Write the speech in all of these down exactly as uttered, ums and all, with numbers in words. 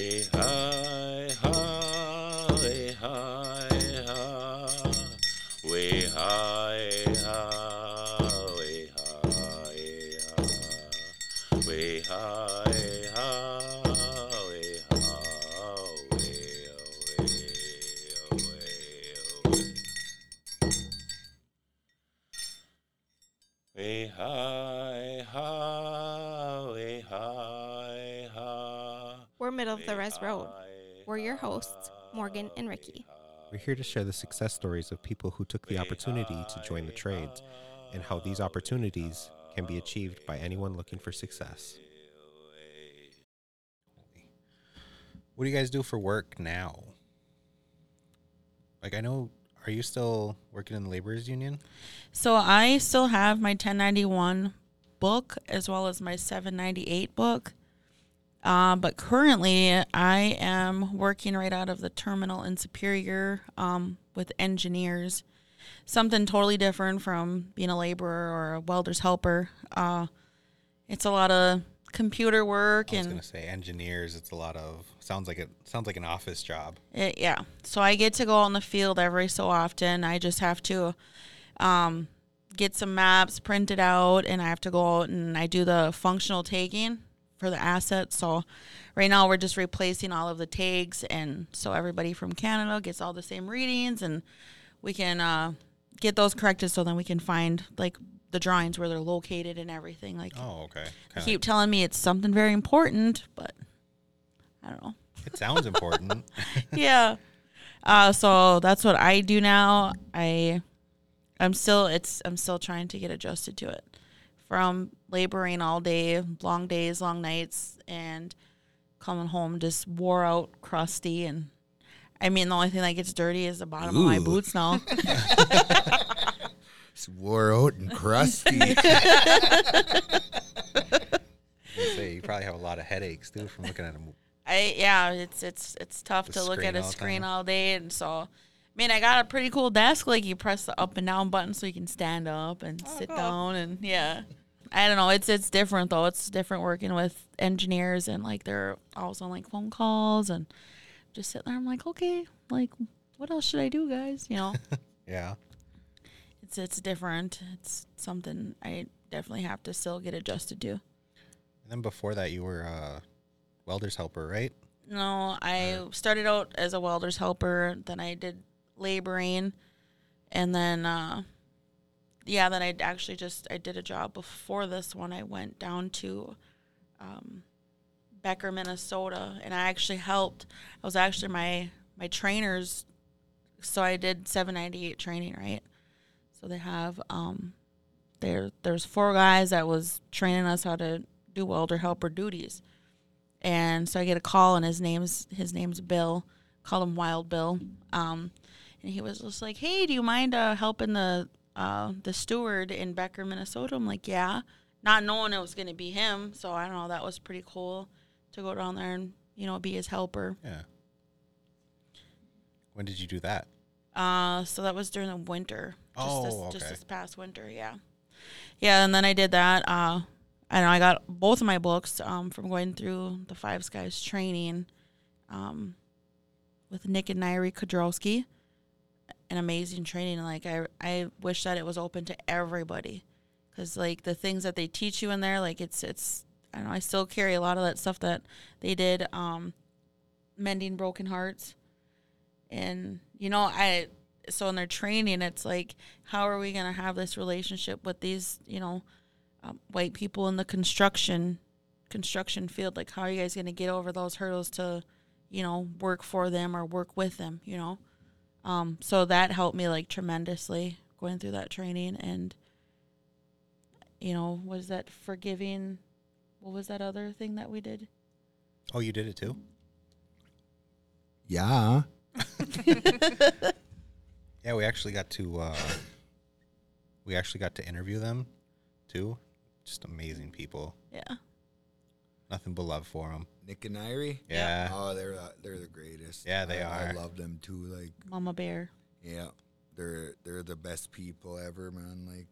Hey, hi, hi, hey, hi, hi, way, hi, hi, way, hi, hi, way, hi. Way high, high, way high, high. We're Middle of the Res Road. We're your hosts, Morgan and Ricky. We're here to share the success stories of people who took the opportunity to join the trades and how these opportunities can be achieved by anyone looking for success. What do you guys do for work now? Like, I know... Are you still working in the laborers union? So I still have my ten ninety-one book as well as my seven ninety-eight book. Uh, but currently I am working right out of the terminal in Superior um, with engineers. Something totally different from being a laborer or a welder's helper. Uh, it's a lot of computer work. I was and gonna say engineers. It's a lot of sounds like it sounds like an office job. It, yeah. So I get to go out in the field every so often. I just have to um, get some maps printed out, and I have to go out and I do the functional tagging for the assets. So right now we're just replacing all of the tags, and so everybody from Canada gets all the same readings, and we can uh, get those corrected so then we can find like. The drawings where they're located and everything. Like, oh, okay. Kinda keep like telling me it's something very important, but I don't know. It sounds important. Yeah. Uh, so that's what I do now. I, I'm still it's I'm still trying to get adjusted to it, from laboring all day, long days, long nights, and coming home just wore out, crusty, and I mean the only thing that gets dirty is the bottom Ooh. Of my boots now. Wore out and crusty. I was say, you probably have a lot of headaches too from looking at them. I yeah, it's it's it's tough the to look at a all screen time. All day, and so I mean I got a pretty cool desk. Like you press the up and down button so you can stand up and oh, sit cool. down, and yeah, I don't know. It's it's different though. It's different working with engineers, and like they're always on like phone calls and just sitting there. I'm like, okay, like what else should I do, guys? You know? Yeah. It's, it's different. It's something I definitely have to still get adjusted to. And then before that, you were a welder's helper, right? No, I uh, started out as a welder's helper. Then I did laboring. And then, uh, yeah, then I actually just, I did a job before this one. I went down to um, Becker, Minnesota, and I actually helped. I was actually my, my trainer's, so I did seven ninety-eight training, right? So they have, um, there. There's four guys that was training us how to do welder helper duties, and so I get a call, and his name's his name's Bill. Call him Wild Bill, um, and he was just like, "Hey, do you mind uh, helping the uh, the steward in Becker, Minnesota?" I'm like, "Yeah," not knowing it was gonna be him. So I don't know. That was pretty cool to go down there and you know be his helper. Yeah. When did you do that? Uh, so that was during the winter. Just, oh, this, okay. just this past winter, yeah. Yeah, and then I did that. Uh, I know I got both of my books um, from going through the Five Skies training um, with Nick and Nairi Kudrowski. An amazing training. Like, I, I wish that it was open to everybody because, like, the things that they teach you in there, like, it's, it's I don't know, I still carry a lot of that stuff that they did, um, mending broken hearts. And, you know, I... So in their training, it's like, how are we going to have this relationship with these, you know, um, white people in the construction construction field? Like, how are you guys going to get over those hurdles to, you know, work for them or work with them, you know? Um, so that helped me, like, tremendously going through that training. And, you know, was that forgiving? What was that other thing that we did? Oh, you did it too? Yeah. Yeah, we actually got to uh, we actually got to interview them, too. Just amazing people. Yeah. Nothing but love for them. Nick and Nairi. Yeah. Oh, they're uh, they're the greatest. Yeah, they I, are. I love them too. Like Mama Bear. Yeah, they're they're the best people ever, man. Like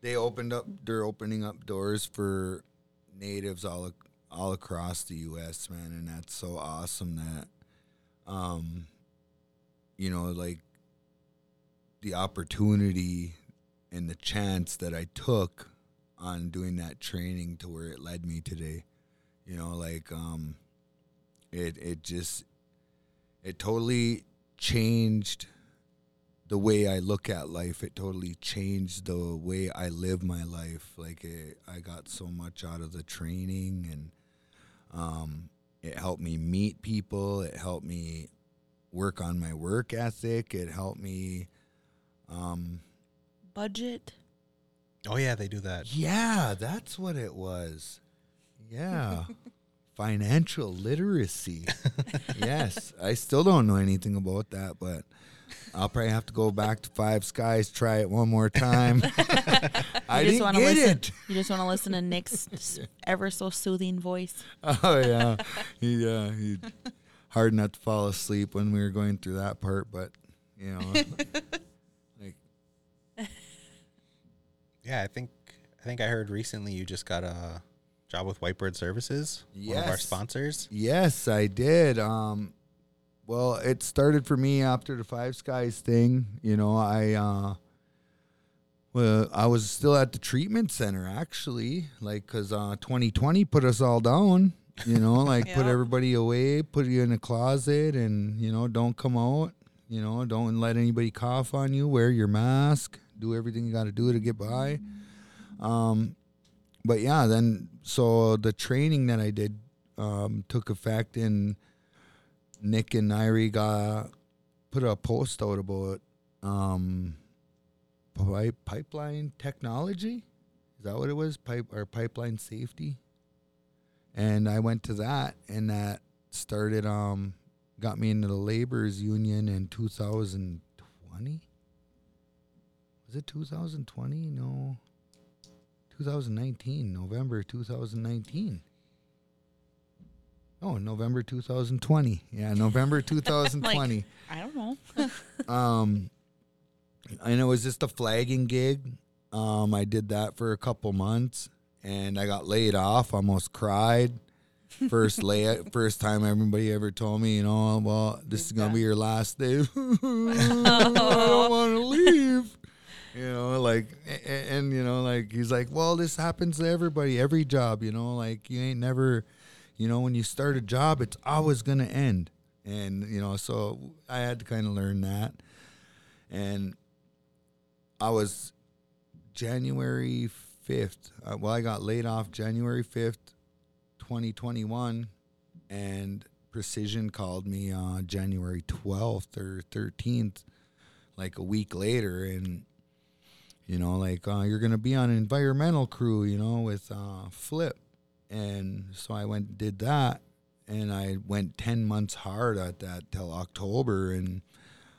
they opened up. They're opening up doors for natives all all across the U S, man, and that's so awesome that, um, you know, like, the opportunity and the chance that I took on doing that training to where it led me today, you know, like, um, it, it just, it totally changed the way I look at life. It totally changed the way I live my life. Like, it, I got so much out of the training, and um, it helped me meet people. It helped me work on my work ethic. It helped me um, budget. Oh yeah, they do that. Yeah, that's what it was. Yeah. Financial literacy. Yes. I still don't know anything about that, but I'll probably have to go back to Five Skies, try it one more time. I just didn't get listen. it. You just want to listen to Nick's ever so soothing voice. Oh, yeah. He, uh, he hard not to fall asleep when we were going through that part, but, you know. like, yeah, I think I think I heard recently you just got a job with White Bird Services, yes. One of our sponsors. Yes, I did. Um Well, it started for me after the Five Skies thing. You know, I uh, well, I was still at the treatment center, actually, like, because uh, twenty twenty put us all down, you know, like, yeah. Put everybody away, put you in a closet, and, you know, don't come out, you know, don't let anybody cough on you, wear your mask, do everything you got to do to get by. Um, but, yeah, then, so the training that I did um, took effect in... Nick and Nairi got put a post out about um, pi- pipeline technology. Is that what it was? Pipe or pipeline safety. And I went to that, and that started um, got me into the laborers union in two thousand twenty. Was it two thousand twenty? No, two thousand nineteen. November two thousand nineteen. Oh, November two thousand twenty. Yeah, November two thousand twenty. Like, I don't know. um, and it was just a flagging gig. Um, I did that for a couple months, and I got laid off. Almost cried. First lay, first time everybody ever told me, you know, well, this is gonna be your last day. I don't want to leave. You know, like, and, and you know, like, he's like, well, this happens to everybody, every job. You know, like, you ain't never. You know, when you start a job, it's always going to end. And, you know, so I had to kind of learn that. And I was January fifth. Uh, well, I got laid off January fifth, twenty twenty-one. And Precision called me on uh, January twelfth or thirteenth, like a week later. And, you know, like, uh, you're going to be on an environmental crew, you know, with uh, Flip. And so I went and did that, and I went ten months hard at that till October, and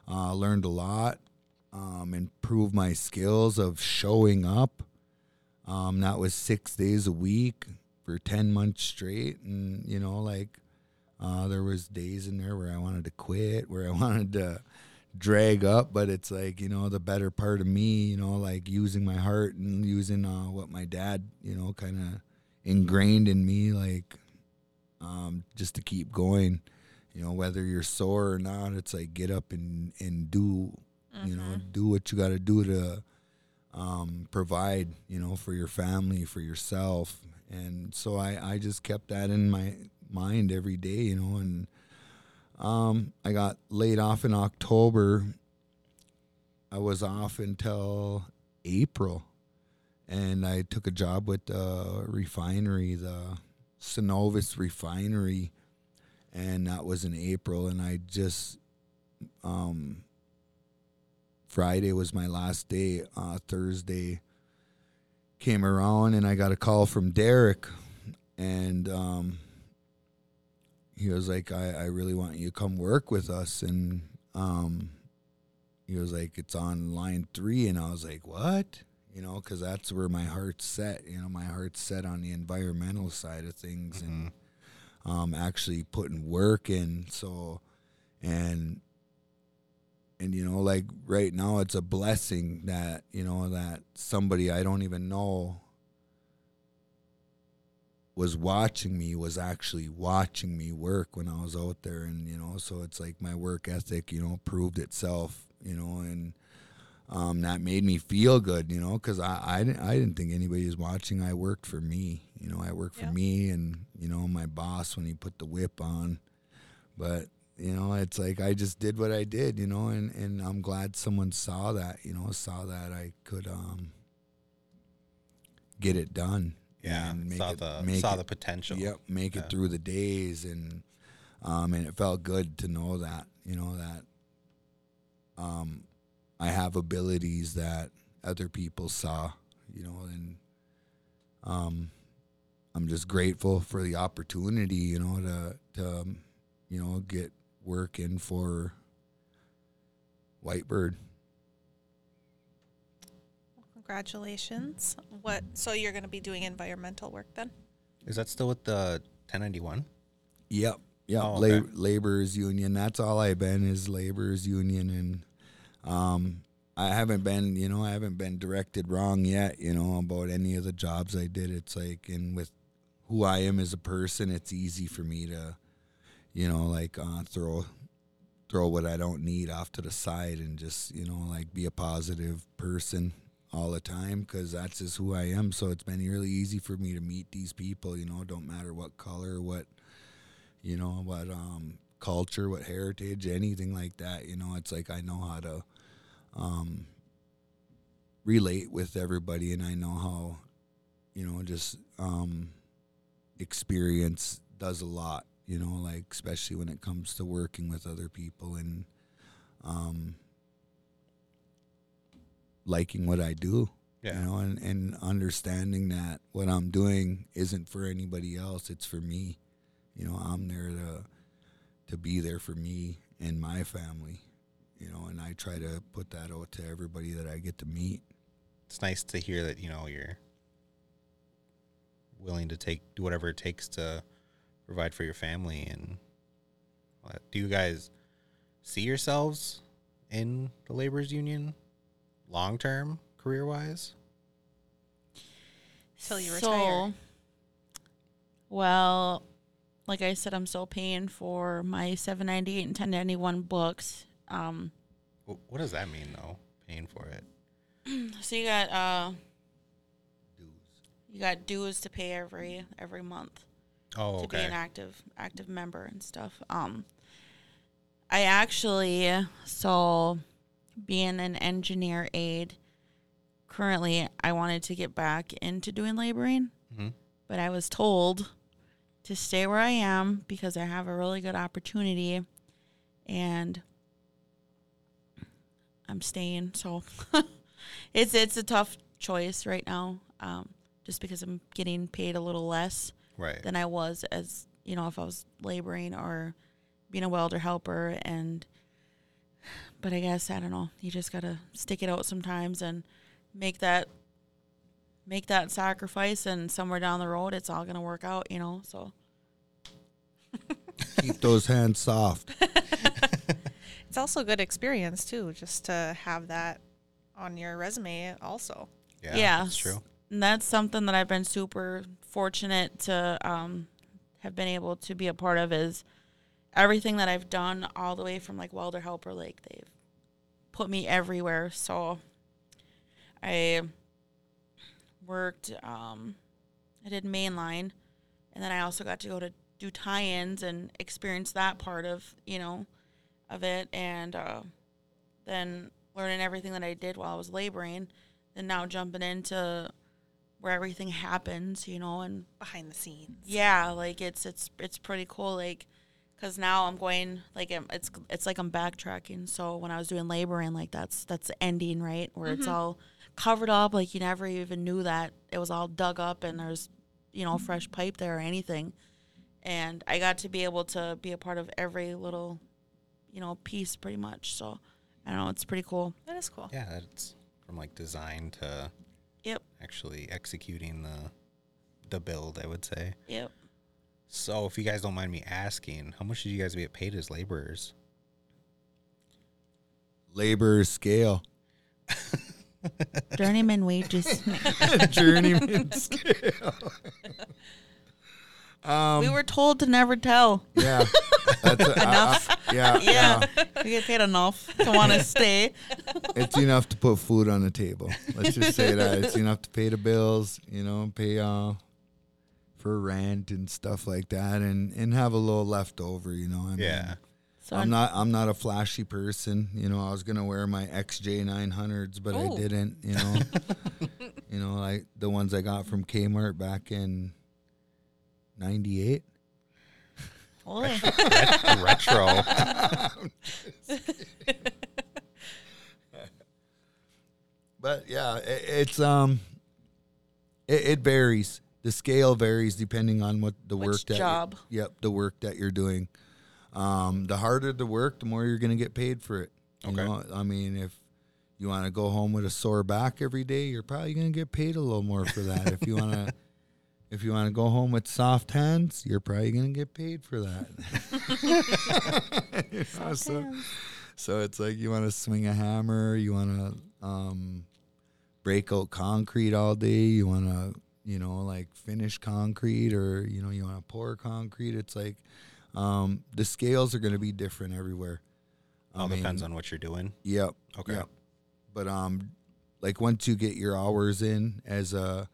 uh, learned a lot, um, improved my skills of showing up. Um, that was six days a week for ten months straight. And, you know, like, uh, there was days in there where I wanted to quit, where I wanted to drag up, but it's like, you know, the better part of me, you know, like, using my heart and using uh, what my dad, you know, kind of ingrained in me, like, um, just to keep going, you know, whether you're sore or not, it's like, get up and, and do, mm-hmm. you know, do what you got to do to, um, provide, you know, for your family, for yourself. And so I, I just kept that in my mind every day, you know, and, um, I got laid off in October. I was off until April. And I took a job with the refinery, the Synovus refinery, and that was in April. And I just, um, Friday was my last day. Uh, Thursday came around, and I got a call from Derek. And um, he was like, I, I really want you to come work with us. And um, he was like, it's on line three. And I was like, what? You know, because that's where my heart's set. You know, my heart's set on the environmental side of things, mm-hmm. and um, actually putting work in. So, and, and, you know, like, right now it's a blessing that, you know, that somebody I don't even know was watching me was actually watching me work when I was out there. And, you know, so it's like my work ethic, you know, proved itself, you know, and um, that made me feel good, you know, because I, I, didn't, I didn't think anybody was watching. I worked for me, you know, I worked yeah. for me and, you know, my boss when he put the whip on. But, you know, it's like I just did what I did, you know, and, and I'm glad someone saw that, you know, saw that I could um, get it done. Yeah, and make saw it, the make saw it, the potential. Yep, make yeah. it through the days, and um, and it felt good to know that, you know, that um, I have abilities that other people saw, you know, and um, I'm just grateful for the opportunity, you know, to to um, you know get work in for White Bird. Congratulations. What, so you're going to be doing environmental work then? Is that still with the ten ninety-one? Yep. Yeah. Oh, okay. Lab, laborers union. That's all I've been is laborers union. And, um, I haven't been, you know, I haven't been directed wrong yet, you know, about any of the jobs I did. It's like, and with who I am as a person, it's easy for me to, you know, like, uh, throw, throw what I don't need off to the side and just, you know, like be a positive person all the time, because that's just who I am. So it's been really easy for me to meet these people, you know, don't matter what color, what, you know, what um, culture, what heritage, anything like that. You know, it's like I know how to um, relate with everybody, and I know how, you know, just um, experience does a lot, you know, like especially when it comes to working with other people and um liking what I do, yeah. you know, and, and understanding that what I'm doing isn't for anybody else, it's for me. You know, I'm there to to be there for me and my family, you know, and I try to put that out to everybody that I get to meet. It's nice to hear that, you know, you're willing to take do whatever it takes to provide for your family. And do you guys see yourselves in the laborers union? Long-term, career-wise? Till you so, retire. Well, like I said, I'm still paying for my seven ninety-eight and ten ninety-one books. Um, what does that mean, though, paying for it? So you got uh, dues. You got dues to pay every every month. Oh, to okay. be an active active member and stuff. Um, I actually so. Being an engineer aide, currently I wanted to get back into doing laboring, mm-hmm. but I was told to stay where I am because I have a really good opportunity, and I'm staying. So it's it's a tough choice right now, um, just because I'm getting paid a little less right. than I was as you know if I was laboring or being a welder helper and. But I guess, I don't know, you just got to stick it out sometimes and make that make that sacrifice, and somewhere down the road it's all going to work out, you know, so. Keep those hands soft. It's also a good experience, too, just to have that on your resume also. Yeah, yeah, that's true. And that's something that I've been super fortunate to um, have been able to be a part of is, everything that I've done all the way from, like, welder helper, like, they've put me everywhere. So I worked, um, I did mainline, and then I also got to go to do tie-ins and experience that part of, you know, of it. And uh, then learning everything that I did while I was laboring, and now jumping into where everything happens, you know, and behind the scenes. Yeah, like, it's it's it's pretty cool, like. Because now I'm going, like, it's it's like I'm backtracking. So when I was doing laboring, like, that's that's the ending, right? Where mm-hmm. it's all covered up. Like, you never even knew that. It was all dug up and there's, you know, fresh pipe there or anything. And I got to be able to be a part of every little, you know, piece pretty much. So, I don't know. It's pretty cool. That is cool. Yeah, it's from, like, design to yep. actually executing the the build, I would say. Yep. So, if you guys don't mind me asking, how much did you guys get paid as laborers? Labor scale. Journeyman wages. Journeyman scale. Um, we were told to never tell. Yeah. That's a, enough. I, I, yeah, yeah. Yeah. We get paid enough to want to stay. It's enough to put food on the table. Let's just say that. It's enough to pay the bills, you know, pay uh, for rent and stuff like that, and, and have a little leftover, you know. I mean, yeah. So I'm, I'm not I'm not a flashy person. You know, I was going to wear my X J nine hundreds, but oh. I didn't, you know. You know, like the ones I got from Kmart back in ninety-eight. Oh. Retro. I'm just kidding. But yeah, it, it's um, it, it varies. The scale varies depending on what the Which work that job. You, yep, the work that you're doing. Um, the harder the work, the more you're going to get paid for it. You okay. know? I mean, if you want to go home with a sore back every day, you're probably going to get paid a little more for that. If you want to. If you want to go home with soft hands, you're probably going to get paid for that. You know, so, so it's like you want to swing a hammer, you want to um, break out concrete all day, you want to, you know, like finish concrete, or, you know, you want to pour concrete. It's like um, the scales are going to be different everywhere. All I mean, depends on what you're doing. Yep. Okay. Yep. But um, like once you get your hours in as a,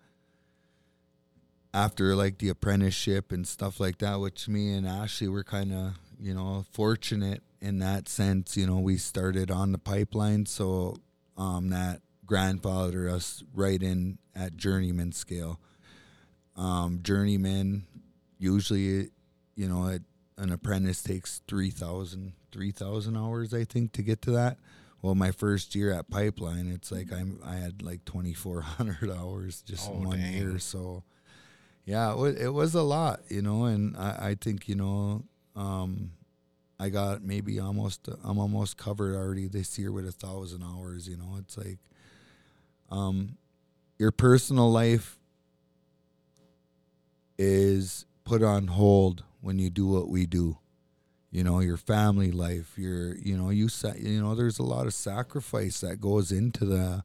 after like the apprenticeship and stuff like that, which me and Ashley were kind of, you know, fortunate in that sense. You know, we started on the pipeline, so um, that grandfathered us right in at journeyman scale. Um, journeyman, usually, you know, it, an apprentice takes three thousand hours, I think, to get to that. Well, my first year at pipeline, it's like I'm I had like twenty-four hundred hours just oh, in one dang. year, so... Yeah, it was, it was a lot, you know, and I, I think, you know, um, I got maybe almost, I'm almost covered already this year with a thousand hours, you know. It's like um, your personal life is put on hold when you do what we do, you know, your family life, your, you know, you, sa- you know, there's a lot of sacrifice that goes into the,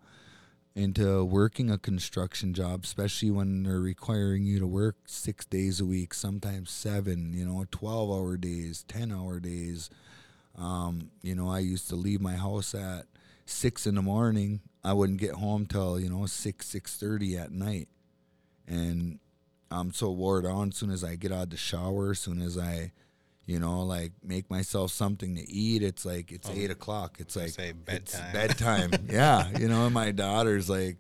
into working a construction job, especially when they're requiring you to work six days a week, sometimes seven, you know, twelve-hour days, ten-hour days. Um, you know, I used to leave my house at six in the morning. I wouldn't get home till, you know, six, six thirty at night. And I'm so wore down as soon as I get out of the shower, as soon as I, you know, like make myself something to eat. It's like it's oh, eight o'clock. It's like say bedtime. It's bedtime. Yeah, you know. And my daughter's like,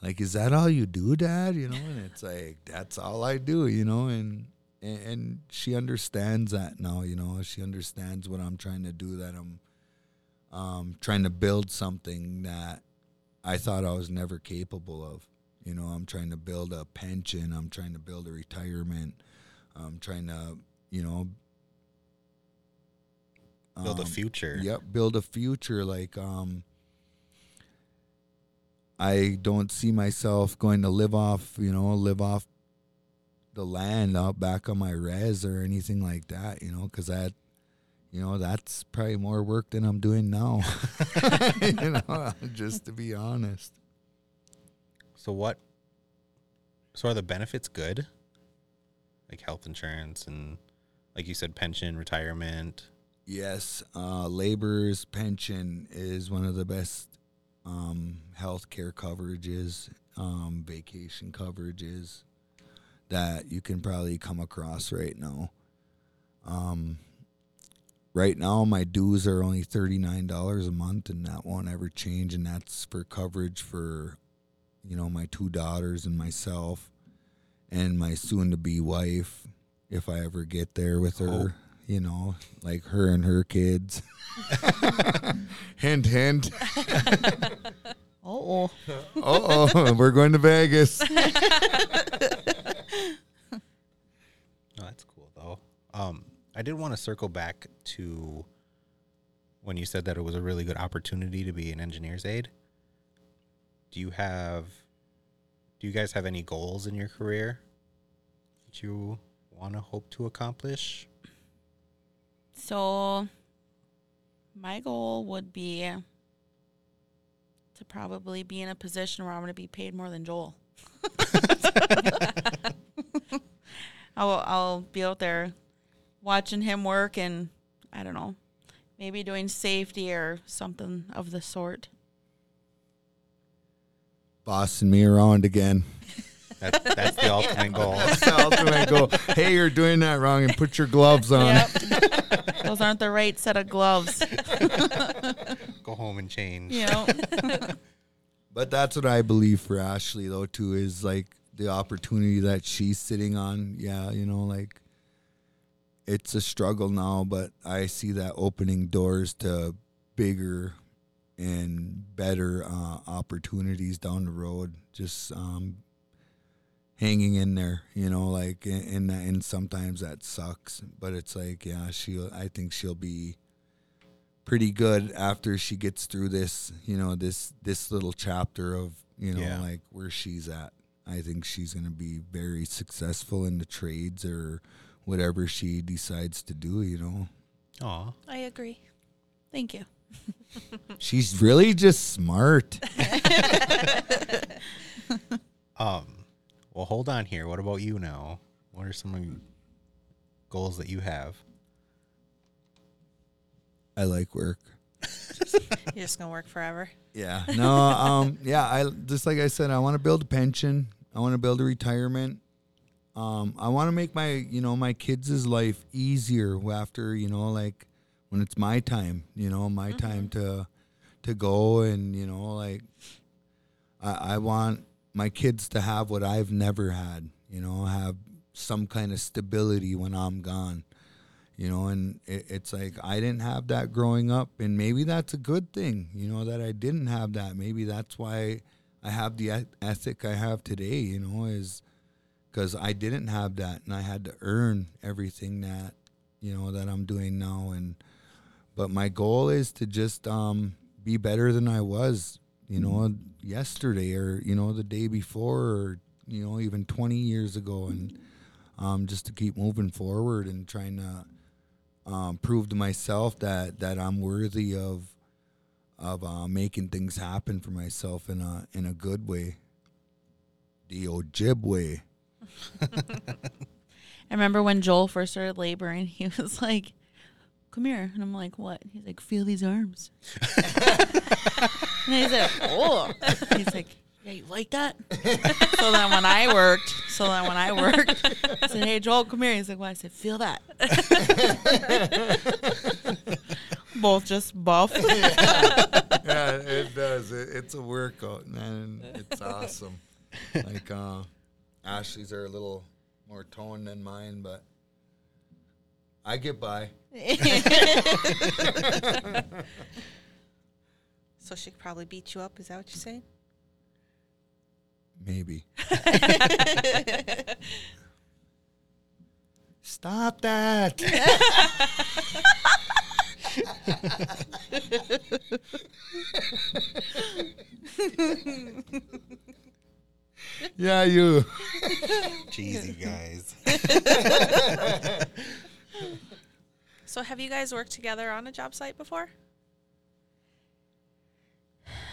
like, is that all you do, Dad? You know. And it's like that's all I do. You know. And and, and she understands that now. You know, she understands what I'm trying to do. That I'm, um, trying to build something that I thought I was never capable of. You know, I'm trying to build a pension. I'm trying to build a retirement. I'm trying to, you know. Build a future. Um, yep, build a future. Like, um, I don't see myself going to live off, you know, live off the land out back on my res or anything like that, you know, because that, you know, that's probably more work than I'm doing now, you know, just to be honest. So what, so are the benefits good? Like health insurance and, like you said, pension, retirement. Yes, uh, labor's pension is one of the best um, health care coverages, um, vacation coverages that you can probably come across right now. Um, right now, my dues are only thirty-nine dollars a month, and that won't ever change, and that's for coverage for, you know, my two daughters and myself and my soon-to-be wife, if I ever get there with her. Oh. You know, like her and her kids. Hint, hint. Uh-oh. Uh-oh. We're going to Vegas. No, that's cool, though. Um, I did want to circle back to when you said that it was a really good opportunity to be an engineer's aide. Do you have, do you guys have any goals in your career that you want to hope to accomplish? So, my goal would be to probably be in a position where I'm going to be paid more than Joel. I'll I'll be out there watching him work, and I don't know, maybe doing safety or something of the sort. Bossing me around again. That, that's the ultimate goal. That's the ultimate goal. Hey, you're doing that wrong, and put your gloves on. Yep. Those aren't the right set of gloves. Go home and change. You know. But that's what I believe for Ashley, though, too, is, like, the opportunity that she's sitting on. Yeah, you know, like, it's a struggle now, but I see that opening doors to bigger and better uh, opportunities down the road. Just, um hanging in there, you know, like, and, and sometimes that sucks, but it's like, yeah, she'll, I think she'll be pretty good after she gets through this, you know, this, this little chapter of, you know, yeah. like where she's at. I think she's going to be very successful in the trades or whatever she decides to do, you know. Aw. I agree. Thank you. She's really just smart. um, Well, hold on here. What about you now? What are some goals that you have? I like work. You're just going to work forever? Yeah. No, um, yeah, I just like I said, I want to build a pension. I want to build a retirement. Um, I want to make my, you know, my kids' life easier after, you know, like when it's my time, you know, my mm-hmm. time to to go and, you know, like I, I want my kids to have what I've never had, you know, have some kind of stability when I'm gone, you know, and it, it's like I didn't have that growing up, and maybe that's a good thing, you know, that I didn't have that. Maybe that's why I have the ethic I have today, you know, is because I didn't have that, and I had to earn everything that, you know, that I'm doing now. And but my goal is to just um, be better than I was, you know, yesterday or, you know, the day before or, you know, even twenty years ago. And um, just to keep moving forward and trying to um, prove to myself that, that I'm worthy of of uh, making things happen for myself in a, in a good way. The Ojibwe. I remember when Joel first started laboring, he was like, come here. And I'm like, what? He's like, feel these arms. And he's like, oh. He's like, yeah, you like that? so then when I worked, so then when I worked, I said, hey, Joel, come here. He's like, well, I said, feel that. Both just buff. yeah. yeah, it does. It, it's a workout, man. It's awesome. Like, uh, Ashley's are a little more toned than mine, but I get by. So she could probably beat you up. Is that what you're saying? Maybe. Stop that. Yeah, you. Cheesy guys. So have you guys worked together on a job site before?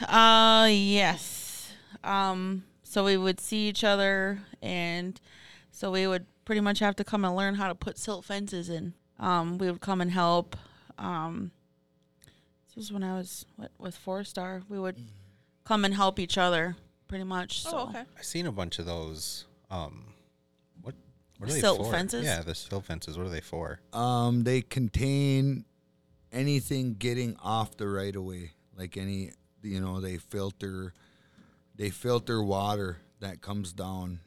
Uh, yes. Um, so we would see each other, and so we would pretty much have to come and learn how to put silt fences in. Um, we would come and help. Um, this was when I was what, with Four Star. We would come and help each other pretty much. So. Oh, okay. I've seen a bunch of those. Um, what, what are they for? Silt fences? Yeah, the silt fences. What are they for? Um, they contain anything getting off the right-of-way, like any... You know, they filter, they filter water that comes down,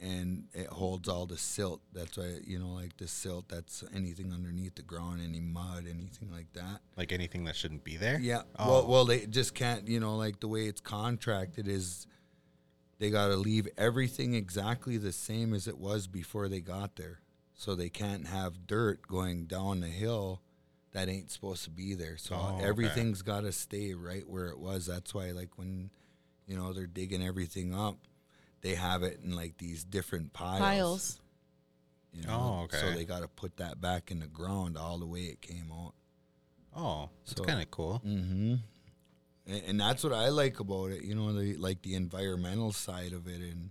and it holds all the silt. That's why, you know, like the silt, that's anything underneath the ground, any mud, anything like that. Like anything that shouldn't be there? Yeah. Oh. Well, well, they just can't, you know, like the way it's contracted is they got to leave everything exactly the same as it was before they got there. So they can't have dirt going down the hill that ain't supposed to be there. So oh, okay. Everything's got to stay right where it was. That's why, like, when, you know, they're digging everything up, they have it in, like, these different piles. Piles. You know? Oh, okay. So they got to put that back in the ground all the way it came out. Oh, that's so, kind of cool. Mm-hmm. And, and that's what I like about it, you know, the, like the environmental side of it. And,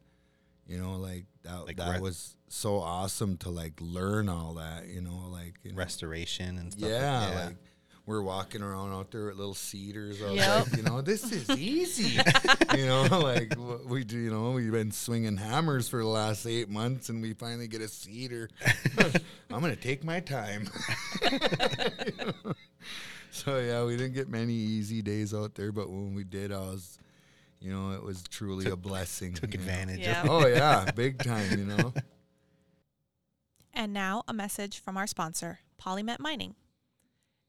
You know, like that like that re- was so awesome to like learn all that, you know, like you restoration know. And stuff. Yeah, like, yeah. like we're walking around out there with little cedars. I was yep. like, you know, this is easy. You know, like we do, you know, we've been swinging hammers for the last eight months and we finally get a cedar. I'm going to take my time. You know? So, yeah, we didn't get many easy days out there, but when we did, I was, you know, it was truly took, a blessing. Took advantage yeah. of it. Oh, yeah, big time, you know. And now a message from our sponsor, PolyMet Mining.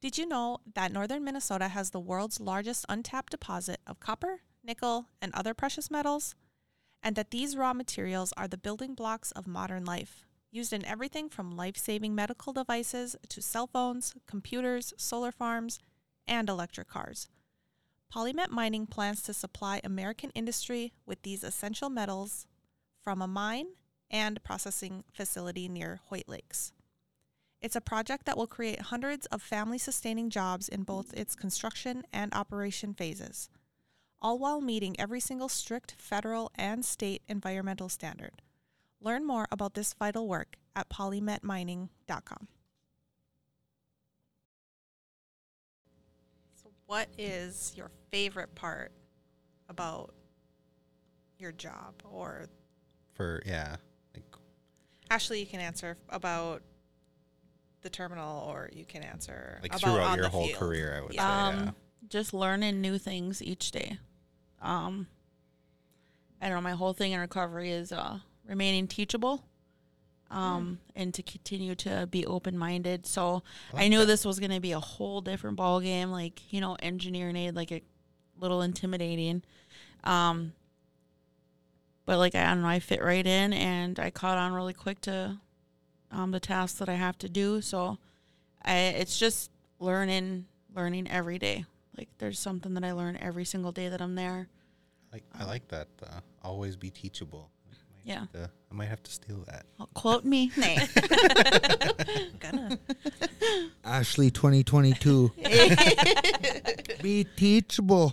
Did you know that northern Minnesota has the world's largest untapped deposit of copper, nickel, and other precious metals? And that these raw materials are the building blocks of modern life, used in everything from life-saving medical devices to cell phones, computers, solar farms, and electric cars. PolyMet Mining plans to supply American industry with these essential metals from a mine and processing facility near Hoyt Lakes. It's a project that will create hundreds of family-sustaining jobs in both its construction and operation phases, all while meeting every single strict federal and state environmental standard. Learn more about this vital work at polymet mining dot com. So what is your favorite part about your job? Or for, yeah. Like Ashley, you can answer about the terminal, or you can answer like about throughout your whole field. Career, I would yeah. say. Um, yeah. Just learning new things each day. Um, I don't know, my whole thing in recovery is uh, remaining teachable um, mm. and to continue to be open-minded. So I, like I knew that. This was going to be a whole different ballgame, like, you know, engineering aid, like a little intimidating. Um, but, like, I don't know, I fit right in, and I caught on really quick to – Um, the tasks that I have to do. So I, it's just learning, learning every day. Like there's something that I learn every single day that I'm there. Like um, I like that. Uh, always be teachable. I yeah. To, I might have to steal that. I'll quote me. I'm gonna. Ashley twenty twenty-two. Be teachable.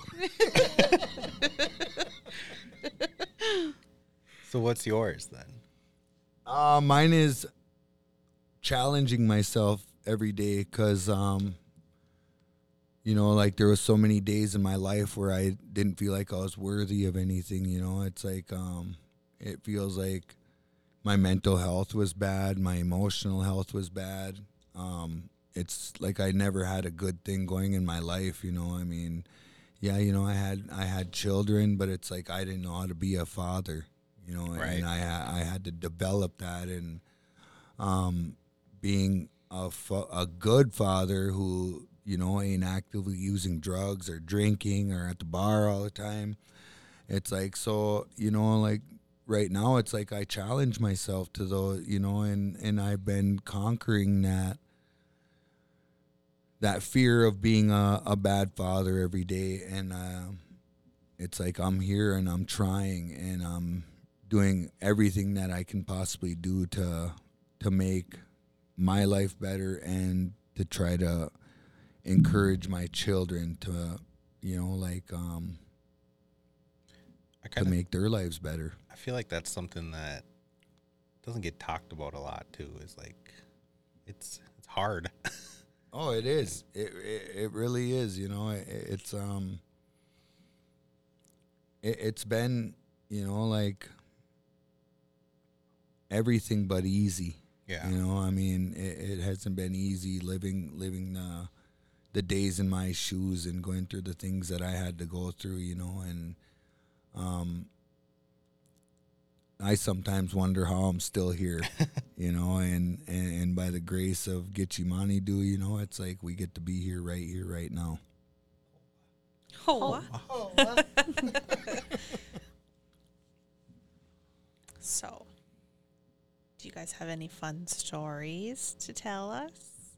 So what's yours then? Uh, mine is challenging myself every day, because um you know, like there was so many days in my life where I didn't feel like I was worthy of anything. You know, it's like um it feels like my mental health was bad, my emotional health was bad. Um it's like I never had a good thing going in my life, you know. I mean, yeah, you know, I had I had children, but it's like I didn't know how to be a father, you know, right. and I I had to develop that. And um being a, fa- a good father who, you know, ain't actively using drugs or drinking or at the bar all the time. It's like, so, you know, like right now it's like I challenge myself to those, you know, and, and I've been conquering that, that fear of being a, a bad father every day. And uh, it's like I'm here and I'm trying and I'm doing everything that I can possibly do to to make my life better and to try to encourage my children to, you know, like, um, I kinda, to make their lives better. I feel like that's something that doesn't get talked about a lot too, is like, it's, it's hard. Oh, it is. It, it, it really is. You know, it, it's, um, it, it's been, you know, like everything but easy. Yeah. You know, I mean, it, it hasn't been easy living living the, the days in my shoes and going through the things that I had to go through, you know. And um, I sometimes wonder how I'm still here, you know, and, and, and by the grace of Gitchimani Do, you know, it's like we get to be here right here, right now. Oh. oh. oh. So, do you guys have any fun stories to tell us?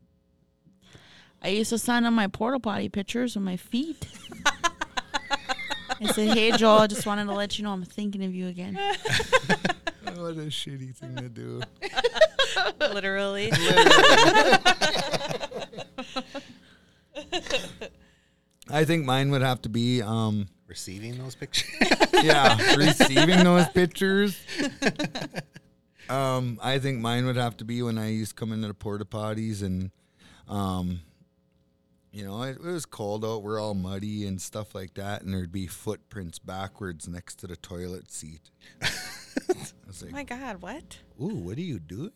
I used to sign on my porta potty pictures with my feet. I said, "Hey, Joel, I just wanted to let you know I'm thinking of you again." What a shitty thing to do. Literally. Literally. I think mine would have to be um, receiving those pictures. Yeah, receiving those pictures. Um, I think mine would have to be when I used to come into the porta potties and, um, you know, it, it was cold out. We're all muddy and stuff like that, and there'd be footprints backwards next to the toilet seat. I was like, oh my God, what? Ooh, what are you doing?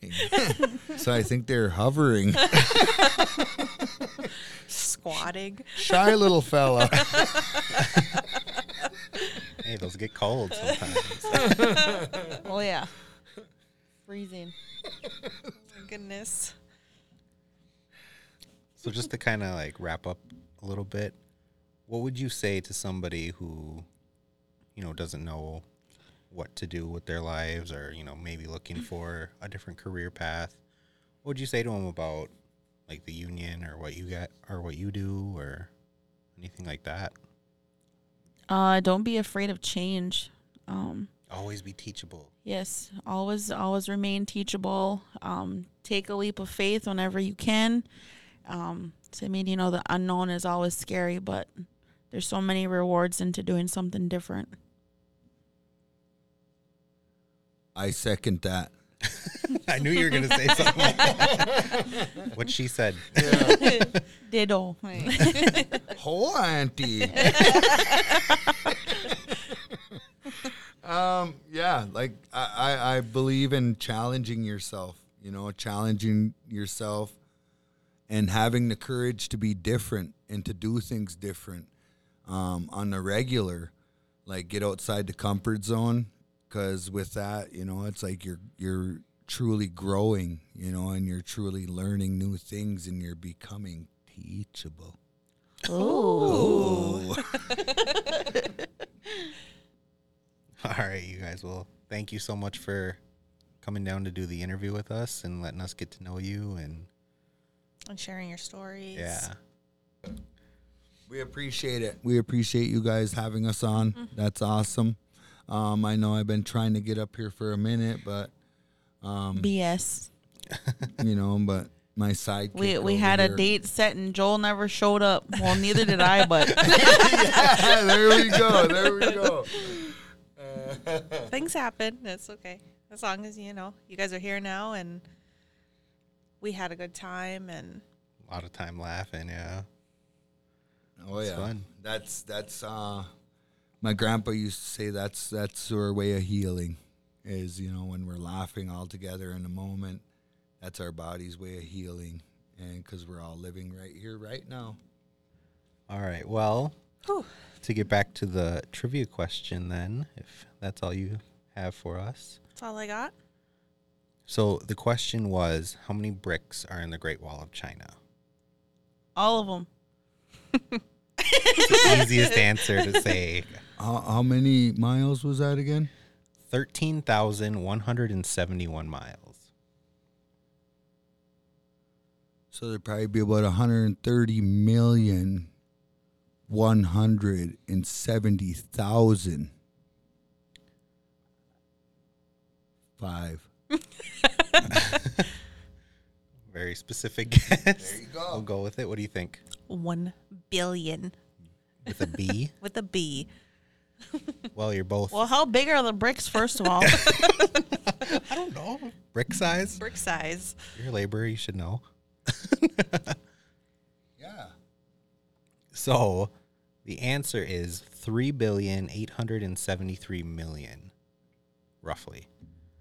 So I think they're hovering. Squatting. Shy little fella. Hey, those get cold sometimes. Oh, yeah. Freezing. Oh, my goodness. So just to kind of like wrap up a little bit, what would you say to somebody who, you know, doesn't know what to do with their lives, or, you know, maybe looking for a different career path? What would you say to them about like the union or what you got or what you do or anything like that? Uh, don't be afraid of change. Um, always be teachable. Yes. Always, always remain teachable. Um, take a leap of faith whenever you can. Um, so I mean, you know, the unknown is always scary, but there's so many rewards into doing something different. I second that. I knew you were going to say something like that. What she said. Yeah. Ditto. Whole auntie. um, yeah, like I, I, I believe in challenging yourself, you know, challenging yourself and having the courage to be different and to do things different um, on the regular, like get outside the comfort zone. Because with that, you know, it's like you're you're truly growing, you know, and you're truly learning new things, and you're becoming teachable. Oh. All right, you guys. Well, thank you so much for coming down to do the interview with us and letting us get to know you and and sharing your stories. Yeah. We appreciate it. We appreciate you guys having us on. Mm-hmm. That's awesome. Um, I know I've been trying to get up here for a minute, but um, B S, you know. But my sidekick. We we had here. a date set and Joel never showed up. Well, neither did I. But yeah, there we go. There we go. Uh, Things happen. That's okay. As long as you know you guys are here now, and we had a good time and a lot of time laughing. Yeah. Oh it's yeah. Fun. That's that's. Uh, My grandpa used to say that's that's our way of healing is, you know, when we're laughing all together in a moment, that's our body's way of healing, and because we're all living right here, right now. All right. Well, Whew. to get back to the trivia question then, if that's all you have for us. That's all I got. So the question was, how many bricks are in the Great Wall of China? All of them. It's the easiest answer to say. How, how many miles was that again? thirteen thousand one hundred seventy-one miles. So there'd probably be about one hundred thirty million, one hundred seventy thousand. Five. Very specific guess. There you go. I'll go with it. What do you think? One billion. With a B? With a B. Well, you're both. Well, how big are the bricks, first of all? I don't know. Brick size? Brick size. You're a laborer. You should know. Yeah. So the answer is three billion, eight hundred seventy-three million, roughly.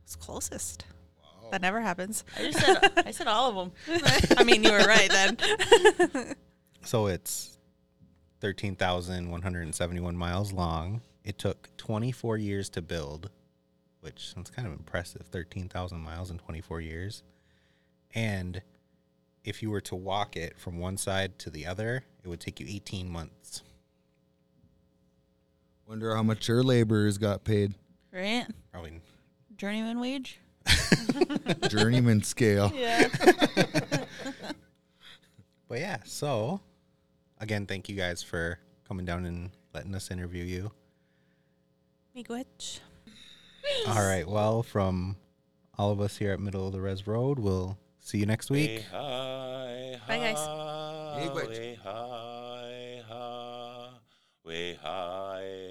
It's closest. Wow. That never happens. I just said, I said all of them. I mean, you were right then. So it's thirteen thousand one hundred seventy-one miles long. It took twenty-four years to build, which sounds kind of impressive, thirteen thousand miles in twenty-four years. And if you were to walk it from one side to the other, it would take you eighteen months. Wonder how much your laborers got paid. Right? Probably. Journeyman wage? Journeyman scale. Yeah. But yeah, so... Again, thank you guys for coming down and letting us interview you. Miigwech. All right. Well, from all of us here at Middle of the Res Road, we'll see you next week. Bye, guys. Miigwech.